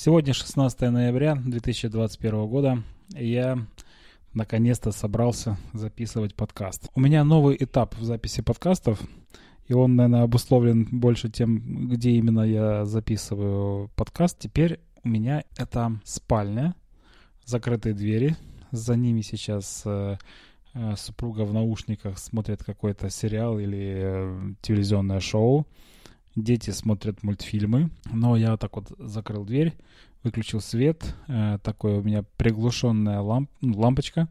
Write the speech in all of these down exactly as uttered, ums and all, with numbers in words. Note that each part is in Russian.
Сегодня шестнадцатое ноября две тысячи двадцать первого года, и я наконец-то собрался записывать подкаст. У меня новый этап в записи подкастов, и он, наверное, обусловлен больше тем, где именно я записываю подкаст. Теперь у меня это спальня, закрытые двери, за ними сейчас э, э, супруга в наушниках смотрит какой-то сериал или э, телевизионное шоу. Дети смотрят мультфильмы, но я вот так вот закрыл дверь, выключил свет, э, такой у меня приглушенная ламп, лампочка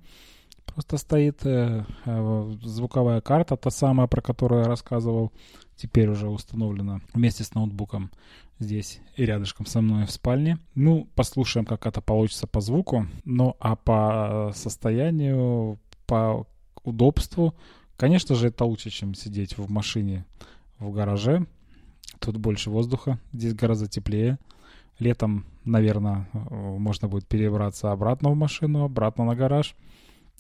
просто стоит, э, э, звуковая карта, та самая, про которую я рассказывал, теперь уже установлена вместе с ноутбуком здесь и рядышком со мной в спальне. Ну, послушаем, как это получится по звуку, ну а по состоянию, по удобству, конечно же, это лучше, чем сидеть в машине в гараже. Тут больше воздуха, здесь гораздо теплее. Летом, наверное, можно будет перебраться обратно в машину, обратно на гараж.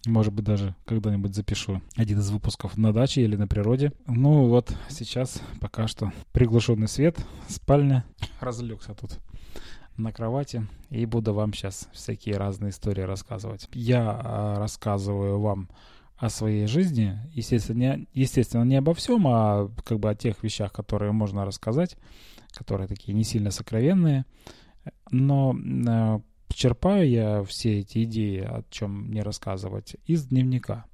Может быть, даже когда-нибудь запишу один из выпусков на даче или на природе. Ну вот, сейчас пока что приглушенный свет, спальня. Разлегся тут на кровати и буду вам сейчас всякие разные истории рассказывать. Я рассказываю вам о своей жизни, естественно, не, естественно, не обо всем, а как бы о тех вещах, которые можно рассказать, которые такие не сильно сокровенные. Но э, черпаю я все эти идеи, о чем мне рассказывать, из дневника.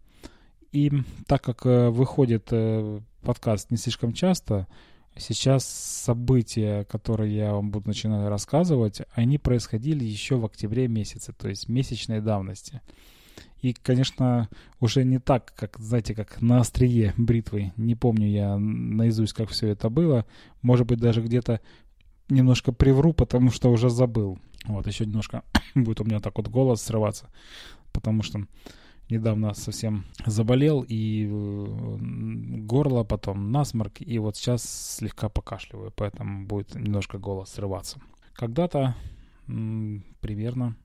И так как э, выходит э, подкаст не слишком часто, сейчас события, которые я вам буду начинать рассказывать, они происходили еще в октябре месяце, то есть месячной давности. И, конечно, уже не так, как, знаете, как на острие бритвы. Не помню я наизусть, как все это было. Может быть, даже где-то немножко привру, потому что уже забыл. Вот, еще немножко будет у меня так вот голос срываться, потому что недавно совсем заболел, и горло, потом насморк, и вот сейчас слегка покашливаю, поэтому будет немножко голос срываться. Когда-то, м- примерно,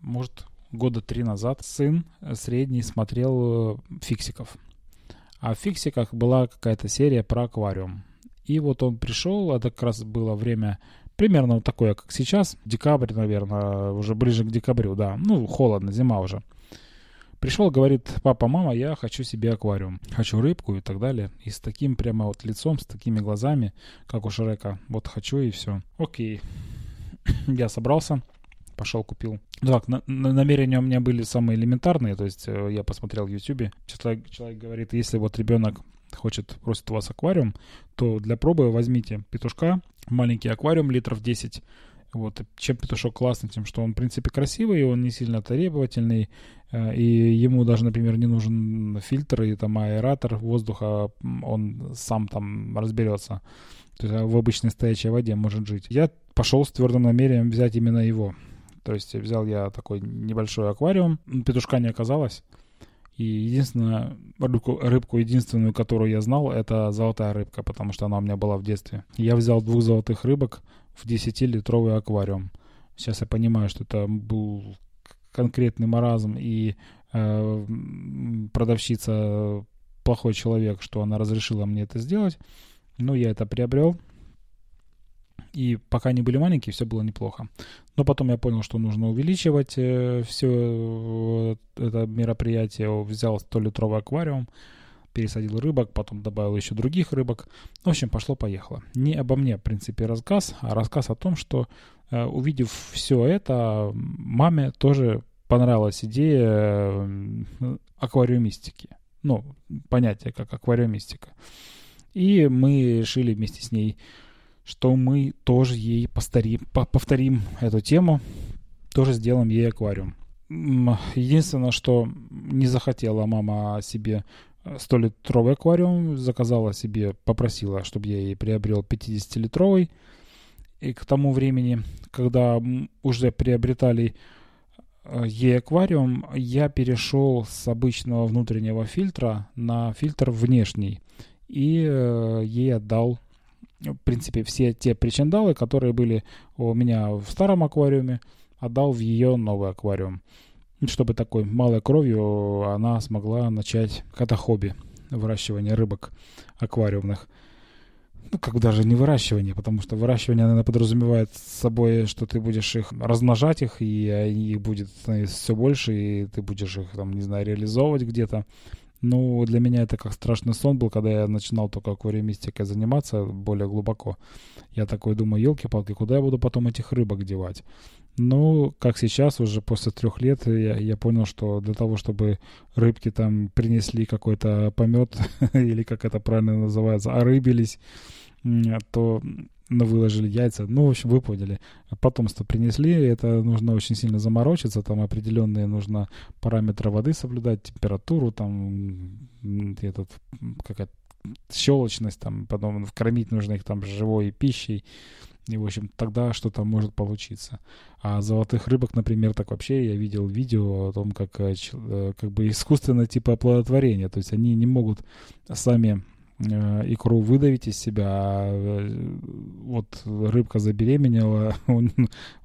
может... года три назад сын средний смотрел «Фиксиков». А в «Фиксиках» была какая-то серия про аквариум. И вот он пришел, это как раз было время примерно вот такое, как сейчас. Декабрь, наверное, уже ближе к декабрю, да. Ну, холодно, зима уже. Пришел, говорит: папа, мама, я хочу себе аквариум. Хочу рыбку и так далее. И с таким прямо вот лицом, с такими глазами, как у Шрека. Вот хочу и все. Окей. Я собрался. Пошел, купил. Ну так, на, на, намерения у меня были самые элементарные, то есть э, я посмотрел в Ютубе. Человек, человек говорит, если вот ребенок хочет, просит у вас аквариум, то для пробы возьмите петушка, маленький аквариум, литров десять. Вот. Чем петушок классный? Тем, что он, в принципе, красивый, он не сильно требовательный, э, и ему даже, например, не нужен фильтр и там аэратор воздуха, он сам там разберется. То есть в обычной стоячей воде может жить. Я пошел с твердым намерением взять именно его. То есть взял я такой небольшой аквариум, петушка не оказалось. И единственную рыбку, рыбку, единственную, которую я знал, это золотая рыбка, потому что она у меня была в детстве. Я взял двух золотых рыбок в десятилитровый аквариум. Сейчас я понимаю, что это был конкретный маразм, и э, продавщица плохой человек, что она разрешила мне это сделать. Но я это приобрел. И пока они были маленькие, все было неплохо. Но потом я понял, что нужно увеличивать все это мероприятие. Взял столитровый аквариум, пересадил рыбок, потом добавил еще других рыбок. В общем, пошло-поехало. Не обо мне, в принципе, рассказ, а рассказ о том, что, увидев все это, маме тоже понравилась идея аквариумистики. Ну, понятие как аквариумистика. И мы решили вместе с ней, что мы тоже ей повторим, повторим эту тему, тоже сделаем ей аквариум. Единственное, что не захотела мама себе столитровый аквариум, заказала себе, попросила, чтобы я ей приобрел пятидесятилитровый. И к тому времени, когда уже приобретали ей аквариум, я перешел с обычного внутреннего фильтра на фильтр внешний и ей отдал, в принципе, все те причиндалы, которые были у меня в старом аквариуме, отдал в ее новый аквариум, чтобы такой малой кровью она смогла начать это хобби выращивания рыбок аквариумных. ну, как даже не выращивание, потому что выращивание, наверное, подразумевает собой, что ты будешь их размножать, их, и их будет становиться все больше, и ты будешь их, там, не знаю, реализовывать где-то. Ну, для меня это как страшный сон был, когда я начинал только аквариумистикой заниматься более глубоко. Я такой думаю, елки-палки, куда я буду потом этих рыбок девать? Ну, как сейчас, уже после трех лет, я, я понял, что для того, чтобы рыбки там принесли какой-то помет, или как это правильно называется, орыбились, то ну, выложили яйца, ну, в общем, вы поняли. Потомство принесли, это нужно очень сильно заморочиться, там определенные нужно параметры воды соблюдать, температуру, там, этот, какая-то щелочность, там, потом кормить нужно их там живой пищей, и, в общем, тогда что-то может получиться. А золотых рыбок, например, так вообще я видел видео о том, как, как бы искусственное типа оплодотворение, то есть они не могут сами икру выдавить из себя, а вот рыбка забеременела, он,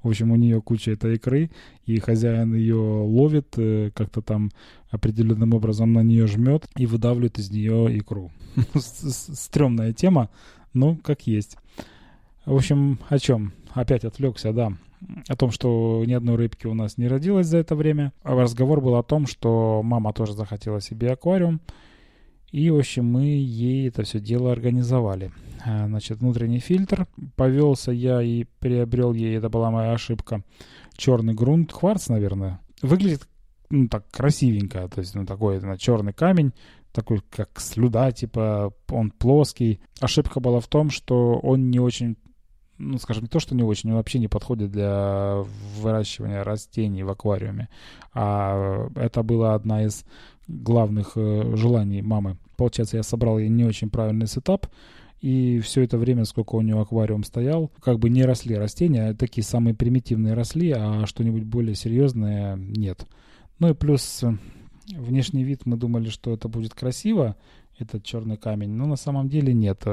в общем, у нее куча этой икры, и хозяин ее ловит, как-то там определенным образом на нее жмет и выдавливает из нее икру. Стремная тема, но как есть. В общем, о чем? Опять отвлекся, да. О том, что ни одной рыбки у нас не родилось за это время. Разговор был о том, что мама тоже захотела себе аквариум. И, в общем, мы ей это все дело организовали. Значит, внутренний фильтр. Повелся я и приобрел ей, это была моя ошибка, черный грунт, кварц, наверное. Выглядит, ну, так красивенько. То есть, ну, такой ну, черный камень, такой, как слюда, типа, он плоский. Ошибка была в том, что он не очень, ну, скажем, не то, что не очень, он вообще не подходит для выращивания растений в аквариуме. А это была одна из главных э, желаний мамы. Получается, я собрал ей не очень правильный сетап, и все это время, сколько у нее аквариум стоял, как бы не росли растения, такие самые примитивные росли, а что-нибудь более серьезное нет. Ну и плюс э, внешний вид, мы думали, что это будет красиво, этот черный камень, но на самом деле нет.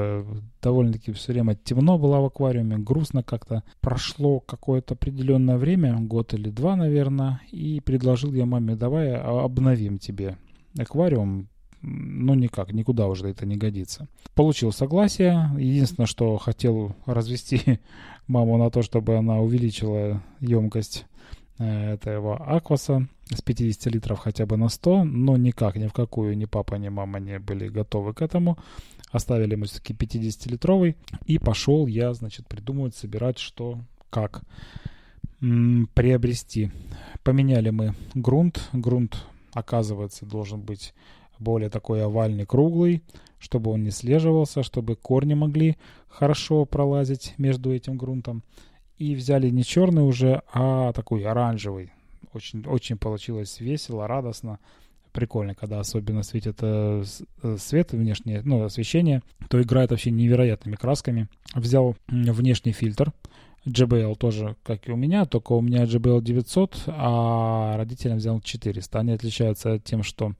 Довольно-таки все время темно было в аквариуме, грустно как-то. Прошло какое-то определенное время, год или два, наверное, и предложил я маме, давай обновим тебе аквариум. Ну, никак, никуда уже это не годится. Получил согласие. Единственное, что хотел развести маму на то, чтобы она увеличила емкость этого акваса с пятьдесят литров хотя бы на сто, но никак, ни в какую, ни папа, ни мама не были готовы к этому. Оставили мы все-таки пятидесятилитровый, и пошел я, значит, придумывать, собирать, что, как м-м, приобрести. Поменяли мы грунт. Грунт, оказывается, должен быть более такой овальный, круглый, чтобы он не слеживался, чтобы корни могли хорошо пролазить между этим грунтом. И взяли не черный уже, а такой оранжевый. Очень, очень получилось весело, радостно. Прикольно, когда особенно светит э, свет внешнее, ну, освещение, то играет вообще невероятными красками. Взял внешний фильтр. джей би эл тоже, как и у меня, только у меня джей би эл девятьсот, а родителям взял четыреста. Они отличаются тем, что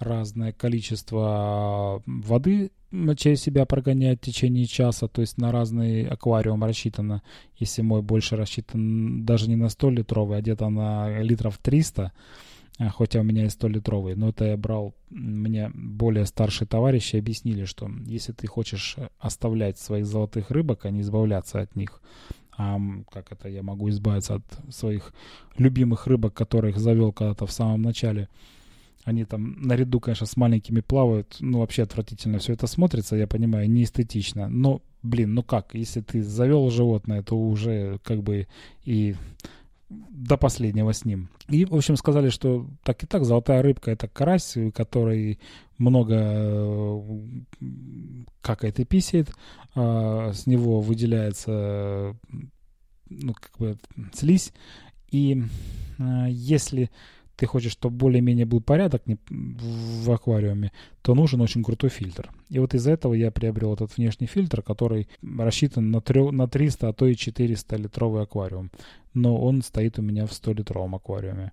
разное количество воды через себя прогоняет в течение часа, то есть на разный аквариум рассчитано. Если мой больше рассчитан даже не на сто литровый, а где-то на литров триста, хотя у меня и сто литровый, но это я брал, мне более старшие товарищи объяснили, что если ты хочешь оставлять своих золотых рыбок, а не избавляться от них, а как это я могу избавиться от своих любимых рыбок, которых завел когда-то в самом начале. Они там наряду, конечно, с маленькими плавают. Ну, вообще отвратительно все это смотрится, я понимаю, неэстетично. Но, блин, ну как, если ты завел животное, то уже как бы и до последнего с ним. И, в общем, сказали, что так и так, золотая рыбка — это карась, который много какает и писает. А с него выделяется, ну, как бы слизь. И а, если... ты хочешь, чтобы более-менее был порядок в аквариуме, то нужен очень крутой фильтр. И вот из-за этого я приобрел этот внешний фильтр, который рассчитан на триста, а то и четыреста литровый аквариум. Но он стоит у меня в сто литровом аквариуме.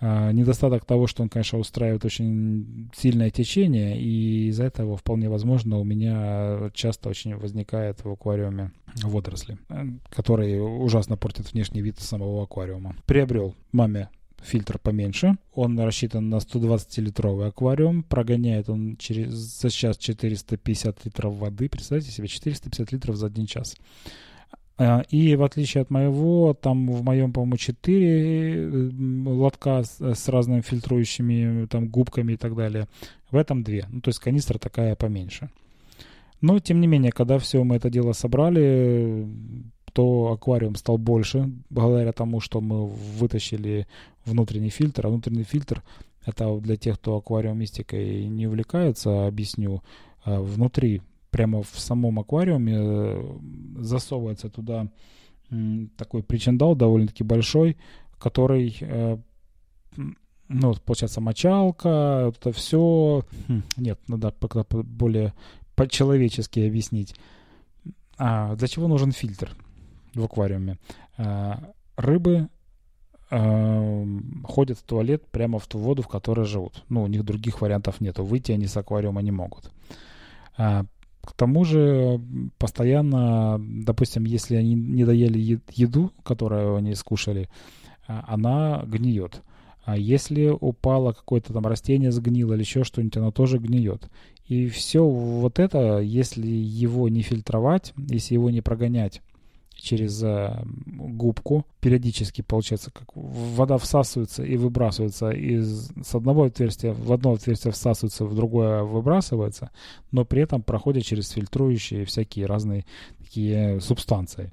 Недостаток того, что он, конечно, устраивает очень сильное течение, и из-за этого вполне возможно у меня часто очень возникает в аквариуме водоросли, которые ужасно портят внешний вид самого аквариума. Приобрел маме фильтр поменьше. Он рассчитан на сто двадцатилитровый аквариум. Прогоняет он через, за час четыреста пятьдесят литров воды. Представьте себе, четыреста пятьдесят литров за один час. И в отличие от моего, там в моем, по-моему, четыре лотка с, с разными фильтрующими там, губками и так далее. В этом два. Ну, то есть канистра такая поменьше. Но, тем не менее, когда все мы это дело собрали, то аквариум стал больше, благодаря тому, что мы вытащили внутренний фильтр. А внутренний фильтр, это для тех, кто аквариумистикой не увлекается, объясню, внутри прямо в самом аквариуме засовывается туда такой причиндал довольно-таки большой, который, ну, получается, мочалка, это все... Нет, надо более по-человечески объяснить. А для чего нужен фильтр в аквариуме? Рыбы ходят в туалет прямо в ту воду, в которой живут. Ну, у них других вариантов нету. Выйти они с аквариума не могут. К тому же постоянно, допустим, если они не доели еду, которую они скушали, она гниет. А если упало какое-то там растение, сгнило или еще что-нибудь, оно тоже гниет. И все вот это, если его не фильтровать, если его не прогонять через губку, периодически получается, как вода всасывается и выбрасывается из с одного отверстия, в одно отверстие всасывается, в другое выбрасывается, но при этом проходит через фильтрующие всякие разные такие субстанции.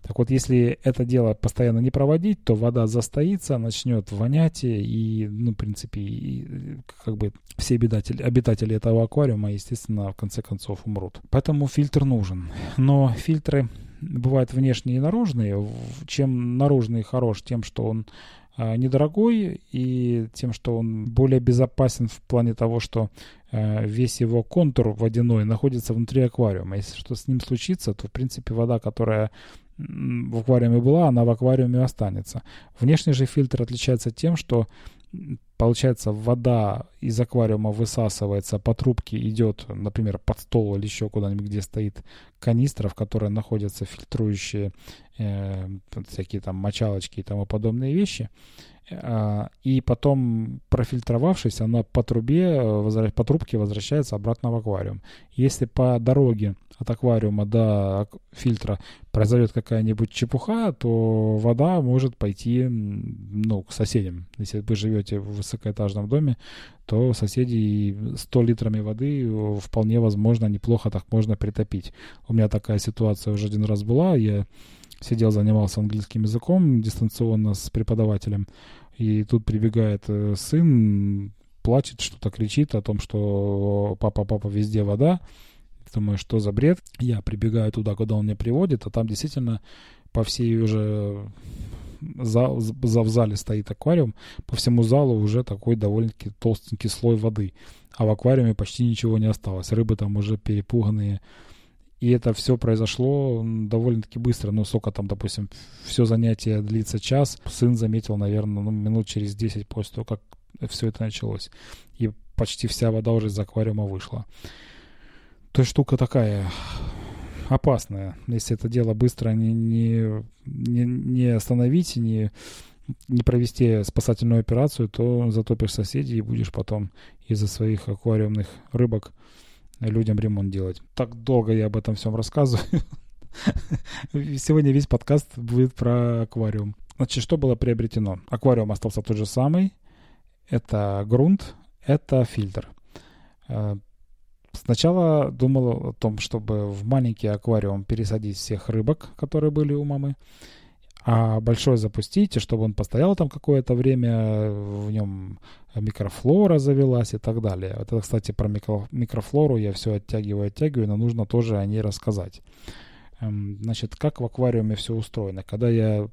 Так вот, если это дело постоянно не проводить, то вода застоится, начнет вонять, и, ну, в принципе, и, как бы все обитатели, обитатели этого аквариума, естественно, в конце концов умрут. Поэтому фильтр нужен. Но фильтры бывают внешние и наружные. Чем наружный хорош, тем, что он э, недорогой, и тем, что он более безопасен в плане того, что э, весь его контур водяной находится внутри аквариума. Если что с ним случится, то, в принципе, вода, которая в аквариуме была, она в аквариуме останется. Внешний же фильтр отличается тем, что получается, вода из аквариума высасывается, по трубке идет, например, под стол или еще куда-нибудь, где стоит канистра, в которой находятся фильтрующие э, всякие там мочалочки и тому подобные вещи. Э, и потом, профильтровавшись, она по трубе, возвращ, по трубке возвращается обратно в аквариум. Если по дороге от аквариума до фильтра произойдет какая-нибудь чепуха, то вода может пойти, ну, к соседям. Если вы живете в высокоэтажном доме, то соседи ста литрами воды вполне возможно, неплохо так можно притопить. У меня такая ситуация уже один раз была. Я сидел, занимался английским языком дистанционно с преподавателем, и тут прибегает сын, плачет, что-то кричит о том, что «папа, папа, везде вода». Думаю, что за бред. Я прибегаю туда, куда он меня приводит, а там действительно по всей уже... За, за в зале стоит аквариум, по всему залу уже такой довольно-таки толстенький слой воды, а в аквариуме почти ничего не осталось, рыбы там уже перепуганные, и это все произошло довольно-таки быстро. Ну, сколько там, допустим, все занятие длится час, сын заметил, наверное, ну, минут через десять после того, как все это началось, и почти вся вода уже из аквариума вышла. То есть штука такая... опасная, если это дело быстро не, не, не остановить, не, не провести спасательную операцию, то затопишь соседей и будешь потом из-за своих аквариумных рыбок людям ремонт делать. Так долго я об этом всем рассказываю. Сегодня весь подкаст будет про аквариум. Значит, что было приобретено? Аквариум остался тот же самый. Это грунт, это фильтр. Сначала думал о том, чтобы в маленький аквариум пересадить всех рыбок, которые были у мамы, а большой запустить, и чтобы он постоял там какое-то время, в нем микрофлора завелась и так далее. Это, кстати, про микро, микрофлору я все оттягиваю, оттягиваю, но нужно тоже о ней рассказать. Значит, как в аквариуме все устроено. Когда я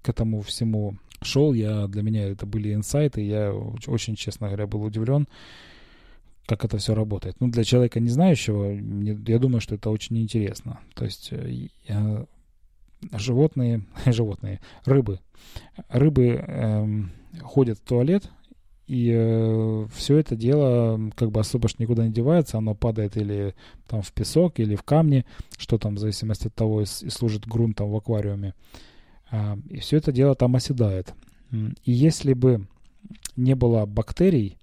к этому всему шел, я, для меня это были инсайты, я очень, честно говоря, был удивлен, как это все работает. Ну, для человека не знающего, я думаю, что это очень интересно. То есть животные, животные, рыбы, рыбы эм, ходят в туалет, и э, все это дело как бы особо ж никуда не девается, оно падает или там в песок, или в камни, что там в зависимости от того и служит грунтом в аквариуме. Э, и все это дело там оседает. И если бы не было бактерий,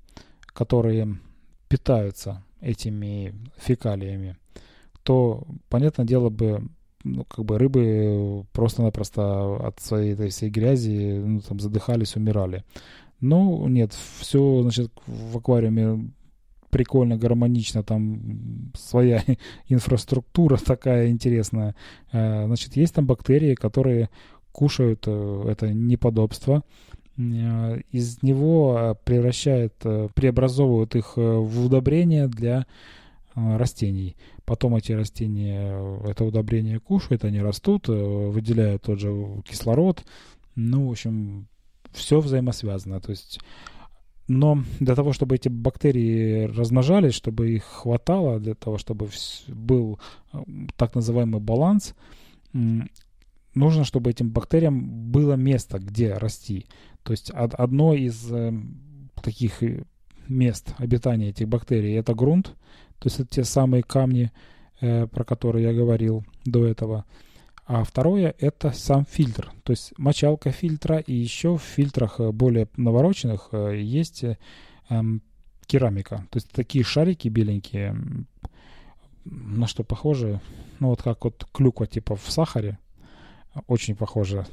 которые питаются этими фекалиями, то, понятное дело, бы, ну, как бы рыбы просто-напросто от своей этой всей грязи, ну, там, задыхались, умирали. Но нет, все, значит, в аквариуме прикольно, гармонично, там своя инфраструктура такая интересная. Значит, есть там бактерии, которые кушают это неподобство, из него превращают, преобразовывают их в удобрения для растений. Потом эти растения это удобрение кушают, они растут, выделяют тот же кислород. Ну, в общем, все взаимосвязано. То есть, но для того, чтобы эти бактерии размножались, чтобы их хватало, для того, чтобы был так называемый баланс, нужно, чтобы этим бактериям было место, где расти. То есть одно из таких мест обитания этих бактерий — это грунт, то есть это те самые камни, про которые я говорил до этого. А второе – это сам фильтр, то есть мочалка фильтра, и еще в фильтрах более навороченных есть керамика. То есть такие шарики беленькие, на что похожи, ну вот как вот клюква типа в сахаре, очень похоже.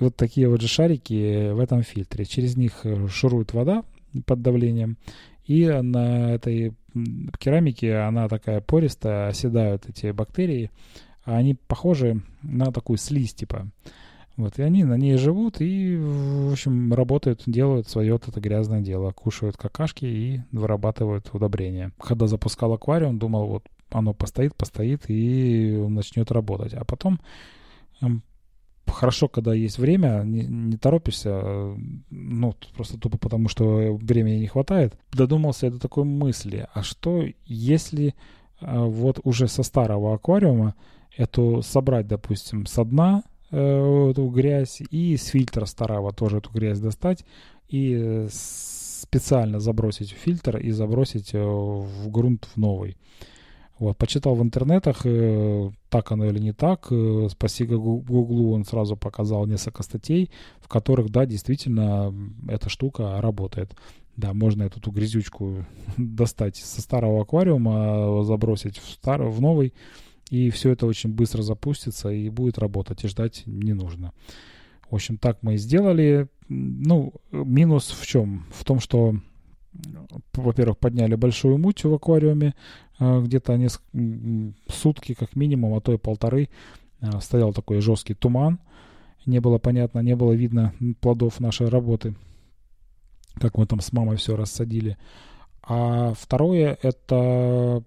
Вот такие вот же шарики в этом фильтре. Через них шурует вода под давлением, и на этой керамике, она такая пористая, оседают эти бактерии, а они похожи на такую слизь типа. Вот, и они на ней живут и, в общем, работают, делают свое вот это грязное дело, кушают какашки и вырабатывают удобрения. Когда запускал аквариум, думал, вот оно постоит, постоит и начнет работать. А потом хорошо, когда есть время, не, не торопишься, ну, просто тупо потому, что времени не хватает. Додумался я до такой мысли, а что если вот уже со старого аквариума эту собрать, допустим, со дна эту грязь и с фильтра старого тоже эту грязь достать и специально забросить в фильтр и забросить в грунт в новый. Вот, почитал в интернетах, э, так оно или не так. Э, спасибо Гуглу, он сразу показал несколько статей, в которых, да, действительно, эта штука работает. Да, можно эту ту грязючку достать со старого аквариума, забросить в, старый, в новый, и все это очень быстро запустится и будет работать, и ждать не нужно. В общем, так мы и сделали. Ну, минус в чем? В том, что, во-первых, подняли большую муть в аквариуме, где-то несколько, сутки как минимум, а то и полторы, стоял такой жесткий туман, не было понятно, не было видно плодов нашей работы, как мы там с мамой все рассадили. А второе, это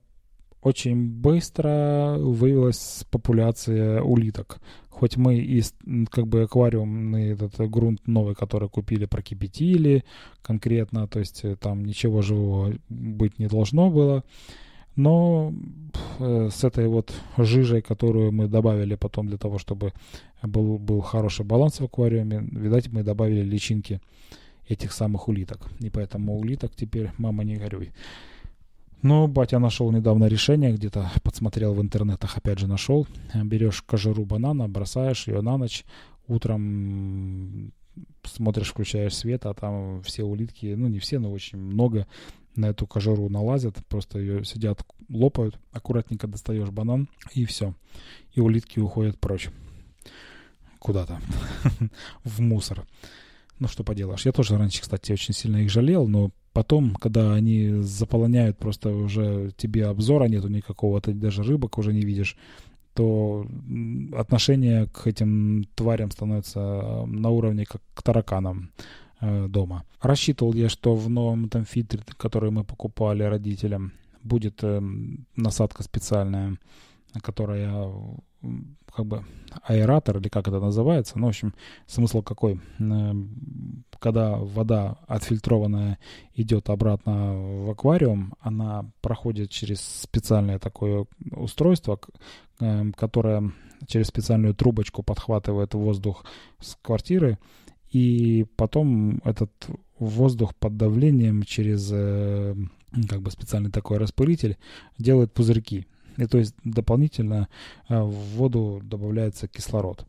очень быстро выявилась популяция улиток. Хоть мы и как бы аквариумный этот грунт новый, который купили, прокипятили конкретно, то есть там ничего живого быть не должно было, но с этой вот жижей, которую мы добавили потом для того, чтобы был, был хороший баланс в аквариуме, видать, мы добавили личинки этих самых улиток. И поэтому улиток теперь, мама, не горюй. Но батя нашел недавно решение, где-то подсмотрел в интернетах, опять же нашел. Берешь кожуру банана, бросаешь ее на ночь, утром смотришь, включаешь свет, а там все улитки, ну не все, но очень много, на эту кожуру налазят, просто ее сидят, лопают, аккуратненько достаешь банан, и все. И улитки уходят прочь куда-то, в мусор. Ну что поделаешь, я тоже раньше, кстати, очень сильно их жалел, но потом, когда они заполоняют, просто уже тебе обзора нету никакого, ты даже рыбок уже не видишь, то отношение к этим тварям становится на уровне как к тараканам э, дома. Рассчитывал я, что в новом там фильтре, который мы покупали родителям, будет э, насадка специальная, которая как бы аэратор, или как это называется. Ну, в общем, смысл какой? Когда вода отфильтрованная идет обратно в аквариум, она проходит через специальное такое устройство, которое через специальную трубочку подхватывает воздух с квартиры, и потом этот воздух под давлением через как бы специальный такой распылитель делает пузырьки. И то есть дополнительно в воду добавляется кислород.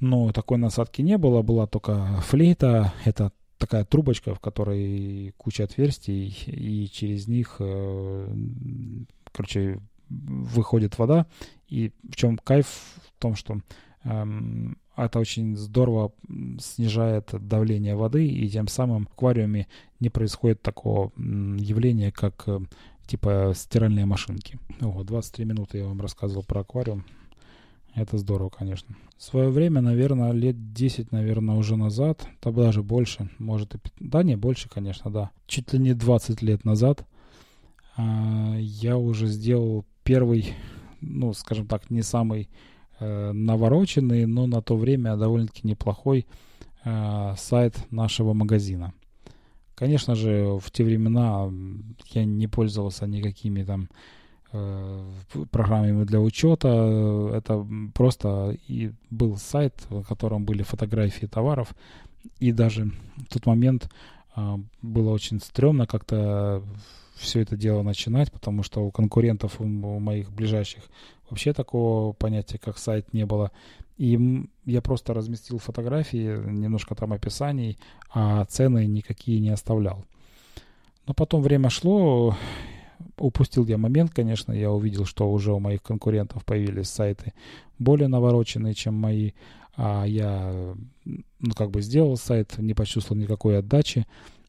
но такой насадки не было, была только флейта, это такая трубочка, в которой куча отверстий, и через них, короче, выходит вода. И в чем кайф? В том, что эм, это очень здорово снижает давление воды, и тем самым в аквариуме не происходит такого явления, как типа стиральные машинки. О, двадцать три минуты я вам рассказывал про аквариум. Это здорово, конечно. В свое время, наверное, лет десять, наверное, уже назад, там даже больше, может и... Да, не, больше, конечно, да. Чуть ли не двадцать лет назад э, я уже сделал первый, ну, скажем так, не самый э, навороченный, но на то время довольно-таки неплохой э, сайт нашего магазина. Конечно же, в те времена я не пользовался никакими там программами для учета. Это просто и был сайт, в котором были фотографии товаров. И даже в тот момент было очень стрёмно как-то все это дело начинать, потому что у конкурентов, у моих ближайших, вообще такого понятия, как сайт, не было. И я просто разместил фотографии, немножко там описаний, а цены никакие не оставлял. Но потом время шло. Упустил я момент, конечно, я увидел, что уже у моих конкурентов появились сайты более навороченные, чем мои, а я, ну, как бы сделал сайт, не почувствовал никакой отдачи,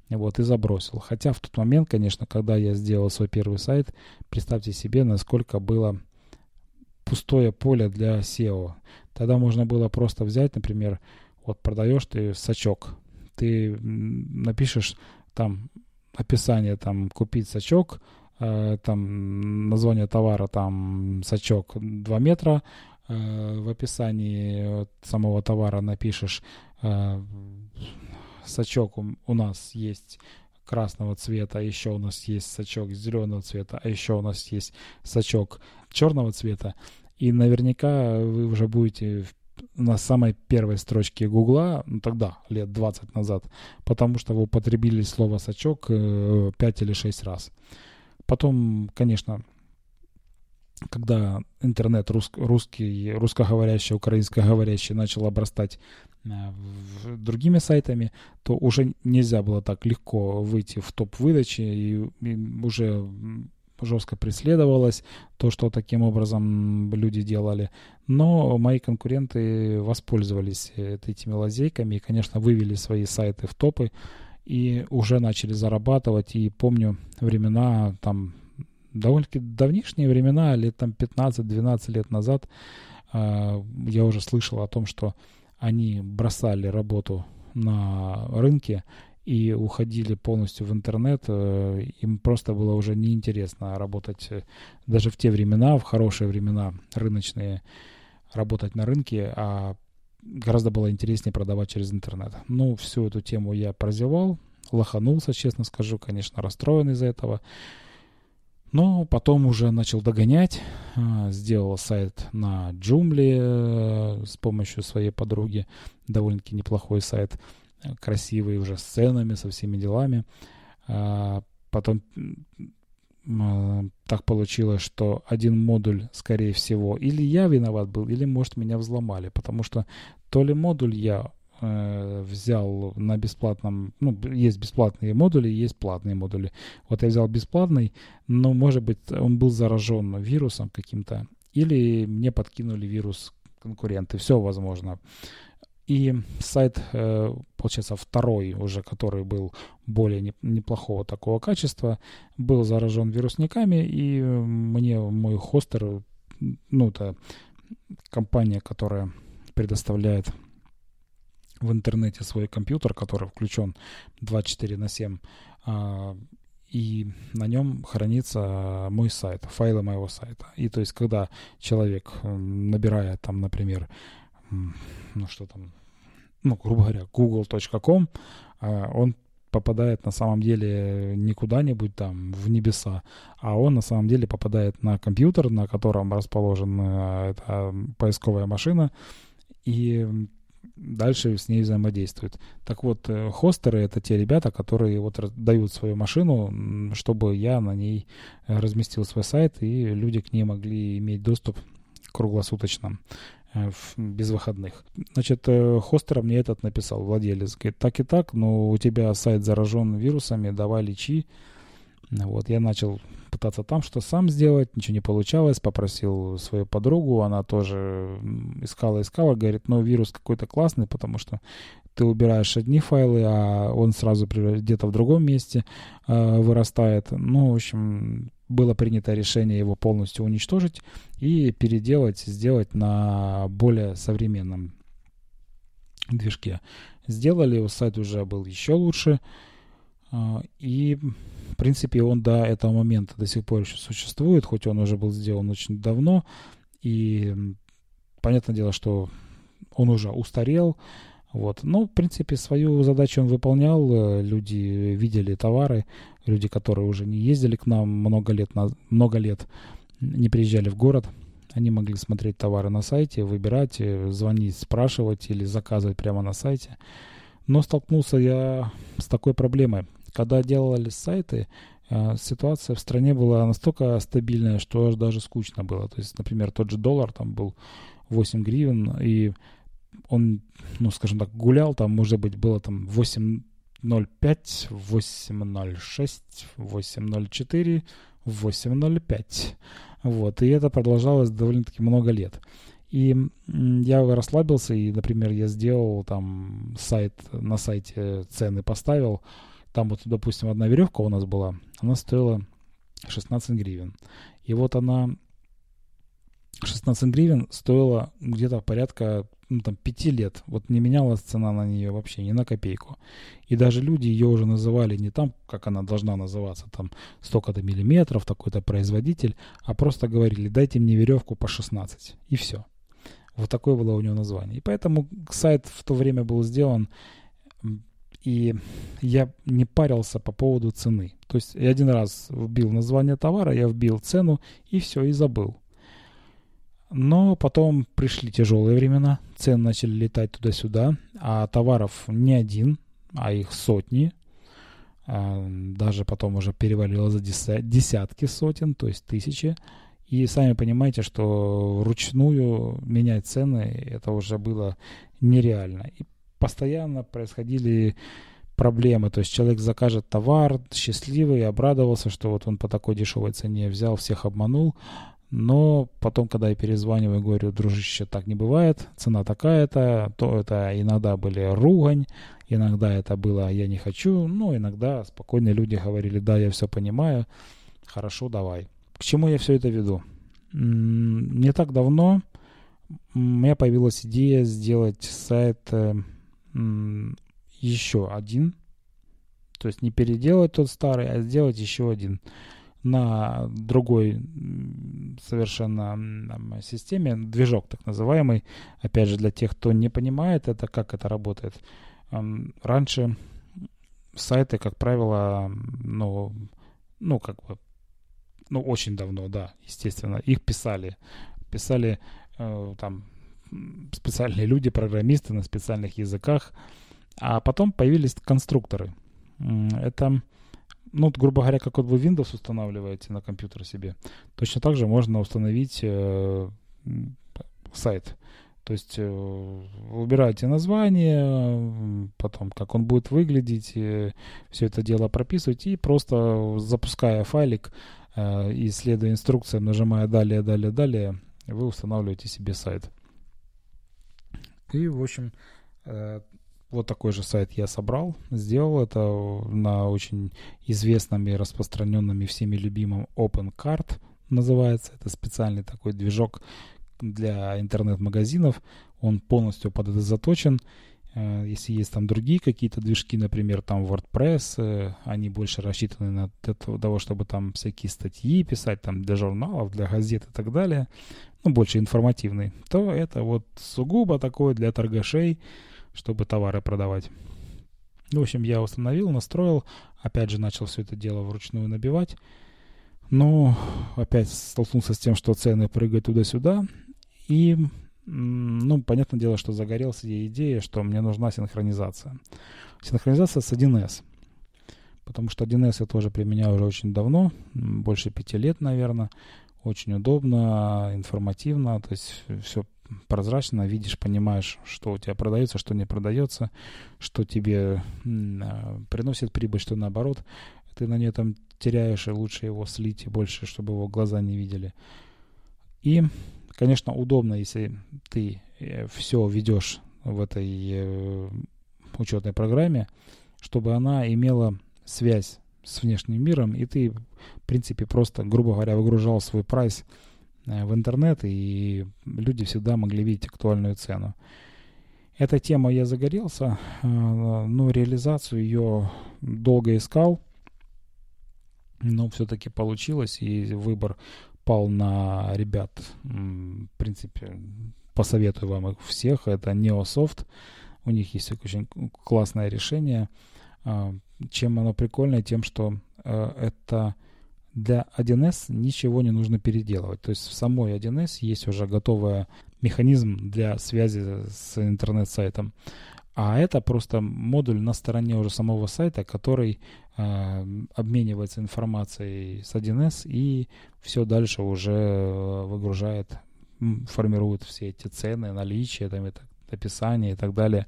вот, и забросил. Хотя в тот момент, конечно, когда я сделал свой первый сайт, представьте себе, насколько было пустое поле для сео. Тогда можно было просто взять, например, вот продаешь ты сачок, ты напишешь там описание, там, купить сачок, там название товара, там сачок два метра, в описании самого товара напишешь: сачок у нас есть красного цвета, еще у нас есть сачок зеленого цвета, а еще у нас есть сачок черного цвета. И наверняка вы уже будете на самой первой строчке Гугла, ну, тогда, лет двадцать назад, потому что вы употребили слово сачок пять или шесть раз. Потом, конечно, когда интернет рус, русский, русскоговорящий, украинскоговорящий начал обрастать э, в, другими сайтами, то уже нельзя было так легко выйти в топ выдачи, и, и уже жестко преследовалось то, что таким образом люди делали. Но мои конкуренты воспользовались этими лазейками и, конечно, вывели свои сайты в топы. И уже начали зарабатывать. И помню времена, там, довольно-таки давнишние времена, лет там пятнадцать-двенадцать лет назад, э, я уже слышал о том, что они бросали работу на рынке и уходили полностью в интернет. Э, им просто было уже неинтересно работать. Даже в те времена, в хорошие времена рыночные, работать на рынке, а гораздо было интереснее продавать через интернет. Ну, всю эту тему я прозевал, лоханулся, честно скажу, конечно, расстроен из-за этого. Но потом уже начал догонять, сделал сайт на Joomla с помощью своей подруги, довольно-таки неплохой сайт, красивый уже с ценами, со всеми делами. Потом так получилось, что один модуль, скорее всего, или я виноват был, или, может, меня взломали, потому что то ли модуль я э, взял на бесплатном, ну, есть бесплатные модули, есть платные модули. Вот я взял бесплатный, но, может быть, он был заражен вирусом каким-то, или мне подкинули вирус конкуренты, все возможно. И сайт, получается, второй уже, который был более неплохого такого качества, был заражен вирусниками, и мне мой хостер, ну, это компания, которая предоставляет в интернете свой компьютер, который включен двадцать четыре на семь, и на нем хранится мой сайт, файлы моего сайта. И то есть, когда человек набирает там, например, ну что там, ну, грубо говоря, гугл точка ком, он попадает на самом деле не куда-нибудь там в небеса, а он на самом деле попадает на компьютер, на котором расположена эта поисковая машина, и дальше с ней взаимодействует. Так вот, хостеры — это те ребята, которые вот дают свою машину, чтобы я на ней разместил свой сайт, и люди к ней могли иметь доступ круглосуточно. без выходных. Значит, хостера мне этот написал, владелец. Говорит, так и так, но у тебя сайт заражен вирусами, давай лечи. Вот, я начал пытаться там что сам сделать, ничего не получалось, попросил свою подругу, она тоже искала-искала, говорит, ну, вирус какой-то классный, потому что ты убираешь одни файлы, а он сразу где-то в другом месте э, вырастает. Ну, в общем, было принято решение его полностью уничтожить и переделать, сделать на более современном движке. Сделали, сайт уже был еще лучше. И, в принципе, он до этого момента до сих пор еще существует, хоть он уже был сделан очень давно. И, понятное дело, что он уже устарел. Вот. Но, в принципе, свою задачу он выполнял. Люди видели товары, люди, которые уже не ездили к нам много лет, на, много лет не приезжали в город. Они могли смотреть товары на сайте, выбирать, звонить, спрашивать или заказывать прямо на сайте. Но столкнулся я с такой проблемой. Когда делали сайты, э, ситуация в стране была настолько стабильная, что аж даже скучно было. То есть, например, тот же доллар там был восемь гривен, и он, ну, скажем так, гулял, там, может быть, было там восемь ноль пять, восемь ноль шесть, восемь ноль четыре, восемь ноль пять. Вот, и это продолжалось довольно-таки много лет. И я расслабился, и, например, я сделал там сайт, на сайте цены поставил. Там вот, допустим, одна веревка у нас была, она стоила шестнадцать гривен. И вот она, шестнадцать гривен, стоила где-то порядка, ну, там, пять лет. Вот не менялась цена на нее вообще ни на копейку. И даже люди ее уже называли не там, как она должна называться, там, столько-то миллиметров, такой-то производитель, а просто говорили, дайте мне веревку по шестнадцать. И все. Вот такое было у него название. И поэтому сайт в то время был сделан, и я не парился по поводу цены. То есть я один раз вбил название товара, я вбил цену, и все, и забыл. Но потом пришли тяжелые времена, цены начали летать туда-сюда, а товаров не один, а их сотни. Даже потом уже перевалило за десятки сотен, то есть тысячи. И сами понимаете, что вручную менять цены это уже было нереально. И постоянно происходили проблемы. То есть человек закажет товар, счастливый, обрадовался, что вот он по такой дешевой цене взял, всех обманул. Но потом, когда я перезваниваю, говорю, дружище, так не бывает, цена такая-то, то это иногда были ругань, иногда это было я не хочу, но иногда спокойные люди говорили, да, я все понимаю, хорошо, давай. К чему я все это веду? Не так давно у меня появилась идея сделать сайт еще один. То есть не переделать тот старый, а сделать еще один. На другой совершенно системе, движок так называемый. Опять же, для тех, кто не понимает, это как это работает. Раньше сайты, как правило, ну, ну как бы, ну, очень давно, да, естественно, их писали. Писали э, там специальные люди, программисты на специальных языках. А потом появились конструкторы. Это, ну, грубо говоря, как вот вы Windows устанавливаете на компьютер себе, точно так же можно установить э, сайт. То есть э, выбираете название, потом как он будет выглядеть, э, все это дело прописываете и просто запуская файлик, и следуя инструкциям, нажимая «Далее, далее, далее», вы устанавливаете себе сайт. И, в общем, вот такой же сайт я собрал, сделал это на очень известном и распространенном и всеми любимом OpenCart называется. Это специальный такой движок для интернет-магазинов. Он полностью под это заточен. Если есть там другие какие-то движки, например, там WordPress, они больше рассчитаны на того, чтобы там всякие статьи писать, там для журналов, для газет и так далее, ну, больше информативный, то это вот сугубо такое для торгашей, чтобы товары продавать. В общем, я установил, настроил, опять же начал все это дело вручную набивать, но опять столкнулся с тем, что цены прыгают туда-сюда, и... Ну, понятное дело, что загорелась я идея, что мне нужна синхронизация. Синхронизация с один эс. Потому что один эс я тоже применяю уже очень давно, больше пяти лет, наверное. Очень удобно, информативно. То есть все прозрачно видишь, понимаешь, что у тебя продается, что не продается, что тебе м-м, приносит прибыль, что наоборот, ты на нее там теряешь, и лучше его слить, и больше, чтобы его глаза не видели. И, конечно, удобно, если ты все ведешь в этой учетной программе, чтобы она имела связь с внешним миром, и ты, в принципе, просто, грубо говоря, выгружал свой прайс в интернет, и люди всегда могли видеть актуальную цену. Эта тема, я загорелся, но реализацию ее долго искал, но все-таки получилось, и выбор пал на ребят, в принципе, посоветую вам их всех, это Neosoft, у них есть очень классное решение. Чем оно прикольное? Тем, что это для один эс ничего не нужно переделывать, то есть в самой один эс есть уже готовый механизм для связи с интернет-сайтом, а это просто модуль на стороне уже самого сайта, который э, обменивается информацией с один эс и все дальше уже выгружает, формирует все эти цены, наличие, там, это, описание и так далее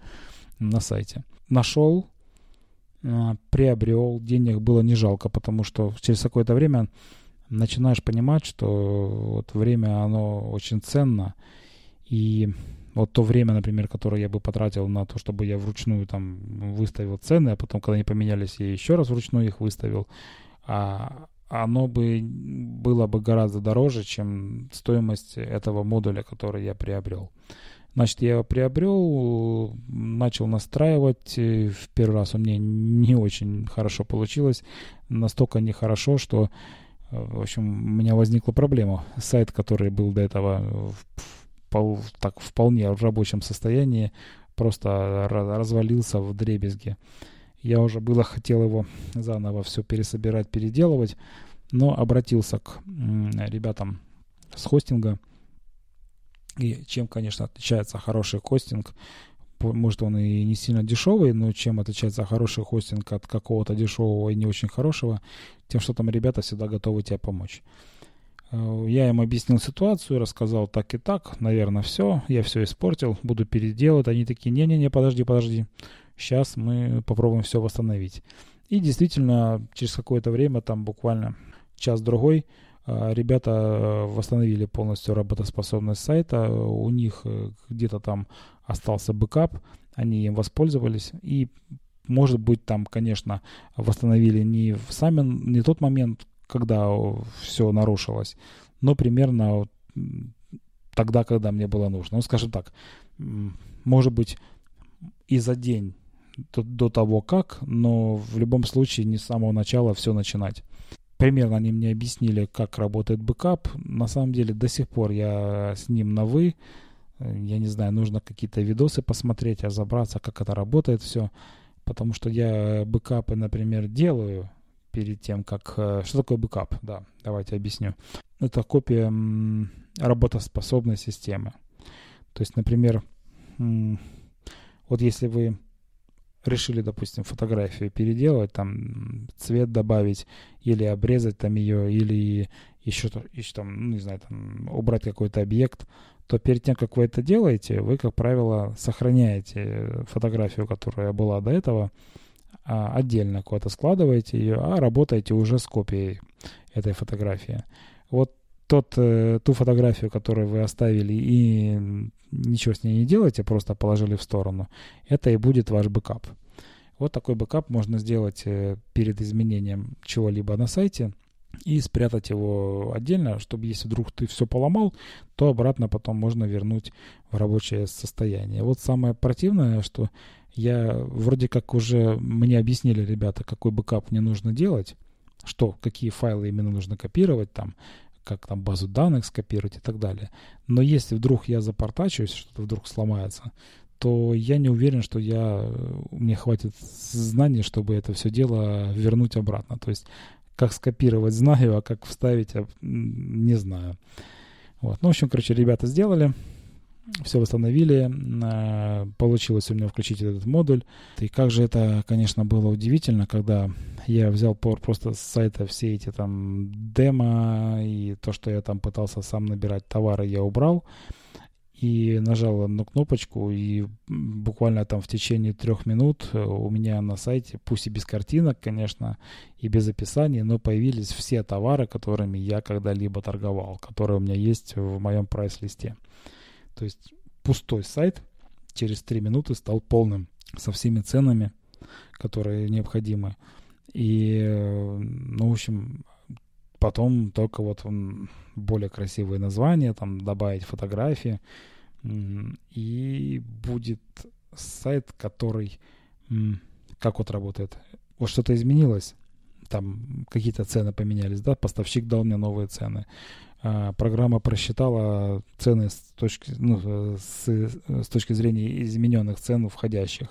на сайте. Нашел, э, приобрел, денег было не жалко, потому что через какое-то время начинаешь понимать, что вот время, оно очень ценно, и вот то время, например, которое я бы потратил на то, чтобы я вручную там выставил цены, а потом, когда они поменялись, я еще раз вручную их выставил, а оно бы было бы гораздо дороже, чем стоимость этого модуля, который я приобрел. Значит, я его приобрел, начал настраивать. В первый раз у меня не очень хорошо получилось. Настолько нехорошо, что, в общем, у меня возникла проблема. Сайт, который был до этого в так вполне в рабочем состоянии, просто развалился в дребезги. Я уже было хотел его заново все пересобирать, переделывать, но обратился к ребятам с хостинга. И чем, конечно, отличается хороший хостинг, может, он и не сильно дешевый, но чем отличается хороший хостинг от какого-то дешевого и не очень хорошего, тем, что там ребята всегда готовы тебе помочь. Я им объяснил ситуацию, рассказал так и так, наверное, все, я все испортил, буду переделывать. Они такие, не-не-не, подожди, подожди, сейчас мы попробуем все восстановить. И действительно, через какое-то время, там буквально час-другой, ребята восстановили полностью работоспособность сайта, у них где-то там остался бэкап, они им воспользовались и, может быть, там, конечно, восстановили не в сами, не тот момент, когда все нарушилось, но примерно тогда, когда мне было нужно. Ну, скажем так, может быть, и за день до, до того как, но в любом случае не с самого начала все начинать. Примерно они мне объяснили, как работает бэкап. На самом деле до сих пор я с ним на «вы». Я не знаю, нужно какие-то видосы посмотреть, разобраться, как это работает все. Потому что я бэкапы, например, делаю, перед тем, как... Что такое бэкап? Да, давайте объясню. Это копия работоспособной системы. То есть, например, вот если вы решили, допустим, фотографию переделать, там цвет добавить, или обрезать там ее, или еще, еще там, ну, не знаю, там, убрать какой-то объект, то перед тем, как вы это делаете, вы, как правило, сохраняете фотографию, которая была до этого, отдельно куда-то складываете ее, а работаете уже с копией этой фотографии. Вот тот, ту фотографию, которую вы оставили и ничего с ней не делаете, просто положили в сторону, это и будет ваш бэкап. Вот такой бэкап можно сделать перед изменением чего-либо на сайте и спрятать его отдельно, чтобы если вдруг ты все поломал, то обратно потом можно вернуть в рабочее состояние. Вот самое противное, что я вроде как уже, мне объяснили ребята, какой бэкап не нужно делать, что, какие файлы именно нужно копировать, там, как там базу данных скопировать и так далее. Но если вдруг я запортачусь, что-то вдруг сломается, то я не уверен, что я, мне хватит знаний, чтобы это все дело вернуть обратно. То есть как скопировать знаю, а как вставить не знаю. Вот. Ну, в общем, короче, ребята сделали. Все восстановили, получилось у меня включить этот модуль. И как же это, конечно, было удивительно, когда я взял просто с сайта все эти там демо и то, что я там пытался сам набирать товары, я убрал. и нажал одну кнопочку, и буквально там в течение трех минут у меня на сайте, пусть и без картинок, конечно, и без описаний, но появились все товары, которыми я когда-либо торговал, которые у меня есть в моем прайс-листе. То есть пустой сайт через три минуты стал полным со всеми ценами, которые необходимы. И, ну, в общем, потом только вот более красивые названия, там добавить фотографии, и будет сайт, который, как вот работает, вот что-то изменилось, там какие-то цены поменялись, да, поставщик дал мне новые цены, программа просчитала цены с точки, ну, с, с точки зрения измененных цен входящих.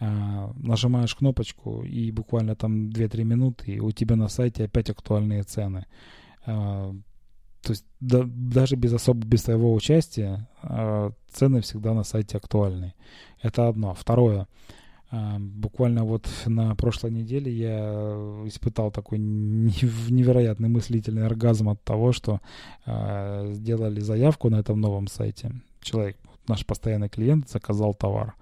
Нажимаешь кнопочку, и буквально там две-три минуты, и у тебя на сайте опять актуальные цены. То есть да, даже без особо без твоего участия цены всегда на сайте актуальны. Это одно. Второе. Буквально вот на прошлой неделе я испытал такой невероятный мыслительный оргазм от того, что сделали заявку на этом новом сайте. Человек, наш постоянный клиент, заказал товар.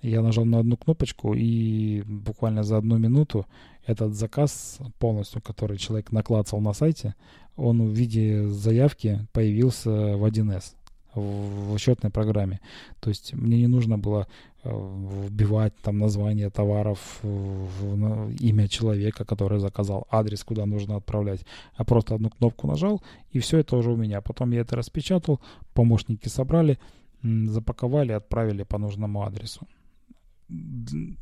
Я нажал на одну кнопочку, и буквально за одну минуту этот заказ полностью, который человек наклацал на сайте, он в виде заявки появился в один эс, в учетной программе. То есть мне не нужно было вбивать там название товаров, имя человека, который заказал, адрес, куда нужно отправлять, а просто одну кнопку нажал, и все это уже у меня. Потом я это распечатал, помощники собрали, запаковали, отправили по нужному адресу.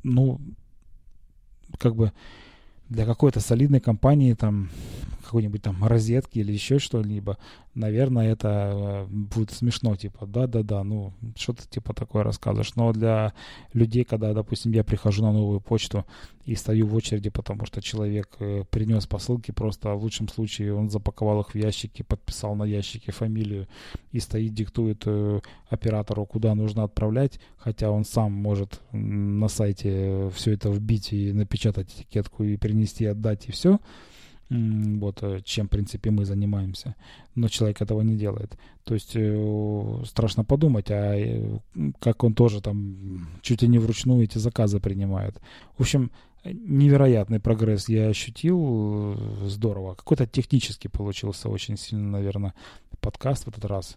Ну, как бы для какой-то солидной компании, там, какой-нибудь там розетки или еще что-либо, наверное, это будет смешно, типа, да-да-да, ну, что-то типа такое рассказываешь. Но для людей, когда, допустим, я прихожу на новую почту и стою в очереди, потому что человек принес посылки, просто в лучшем случае он запаковал их в ящики, подписал на ящике фамилию и стоит, диктует оператору, куда нужно отправлять, хотя он сам может на сайте все это вбить и напечатать этикетку и принести, отдать, и все. Вот чем, в принципе, мы занимаемся. Но человек этого не делает. То есть страшно подумать, а как он тоже там чуть ли не вручную эти заказы принимает. В общем, невероятный прогресс я ощутил. Здорово. Какой-то технический получился очень сильно, наверное, подкаст в этот раз.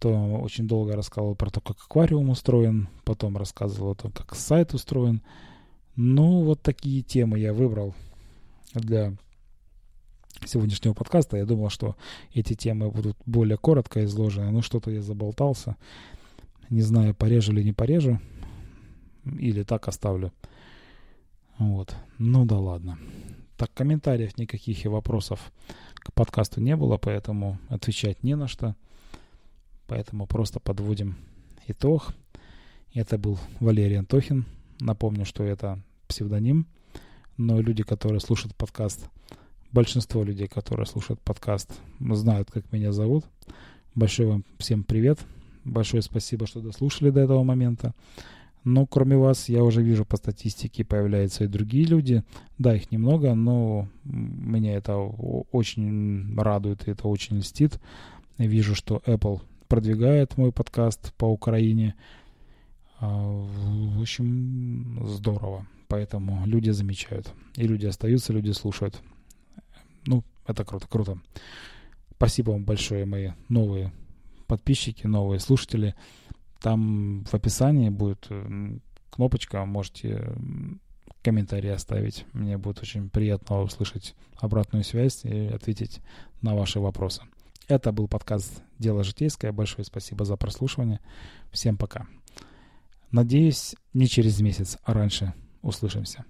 То очень долго рассказывал про то, как аквариум устроен. Потом рассказывал о том, как сайт устроен. Ну, вот такие темы я выбрал для сегодняшнего подкаста. Я думал, что эти темы будут более коротко изложены, но что-то я заболтался. Не знаю, порежу или не порежу, или так оставлю. Вот. Ну да ладно. Так, комментариев никаких и вопросов к подкасту не было, поэтому отвечать не на что. Поэтому просто подводим итог. Это был Валерий Антохин. Напомню, что это псевдоним. Но люди, которые слушают подкаст, большинство людей, которые слушают подкаст, знают, как меня зовут. Большой вам всем привет. Большое спасибо, что дослушали до этого момента. Но кроме вас, я уже вижу по статистике, появляются и другие люди. Да, их немного, но меня это очень радует, это очень льстит. Вижу, что Apple продвигает мой подкаст по Украине. В общем, здорово. Поэтому люди замечают. И люди остаются, люди слушают. Ну, это круто, круто. Спасибо вам большое, мои новые подписчики, новые слушатели. Там в описании будет кнопочка, можете комментарий оставить. Мне будет очень приятно услышать обратную связь и ответить на ваши вопросы. Это был подкаст «Дело житейское». Большое спасибо за прослушивание. Всем пока. Надеюсь, не через месяц, а раньше услышимся.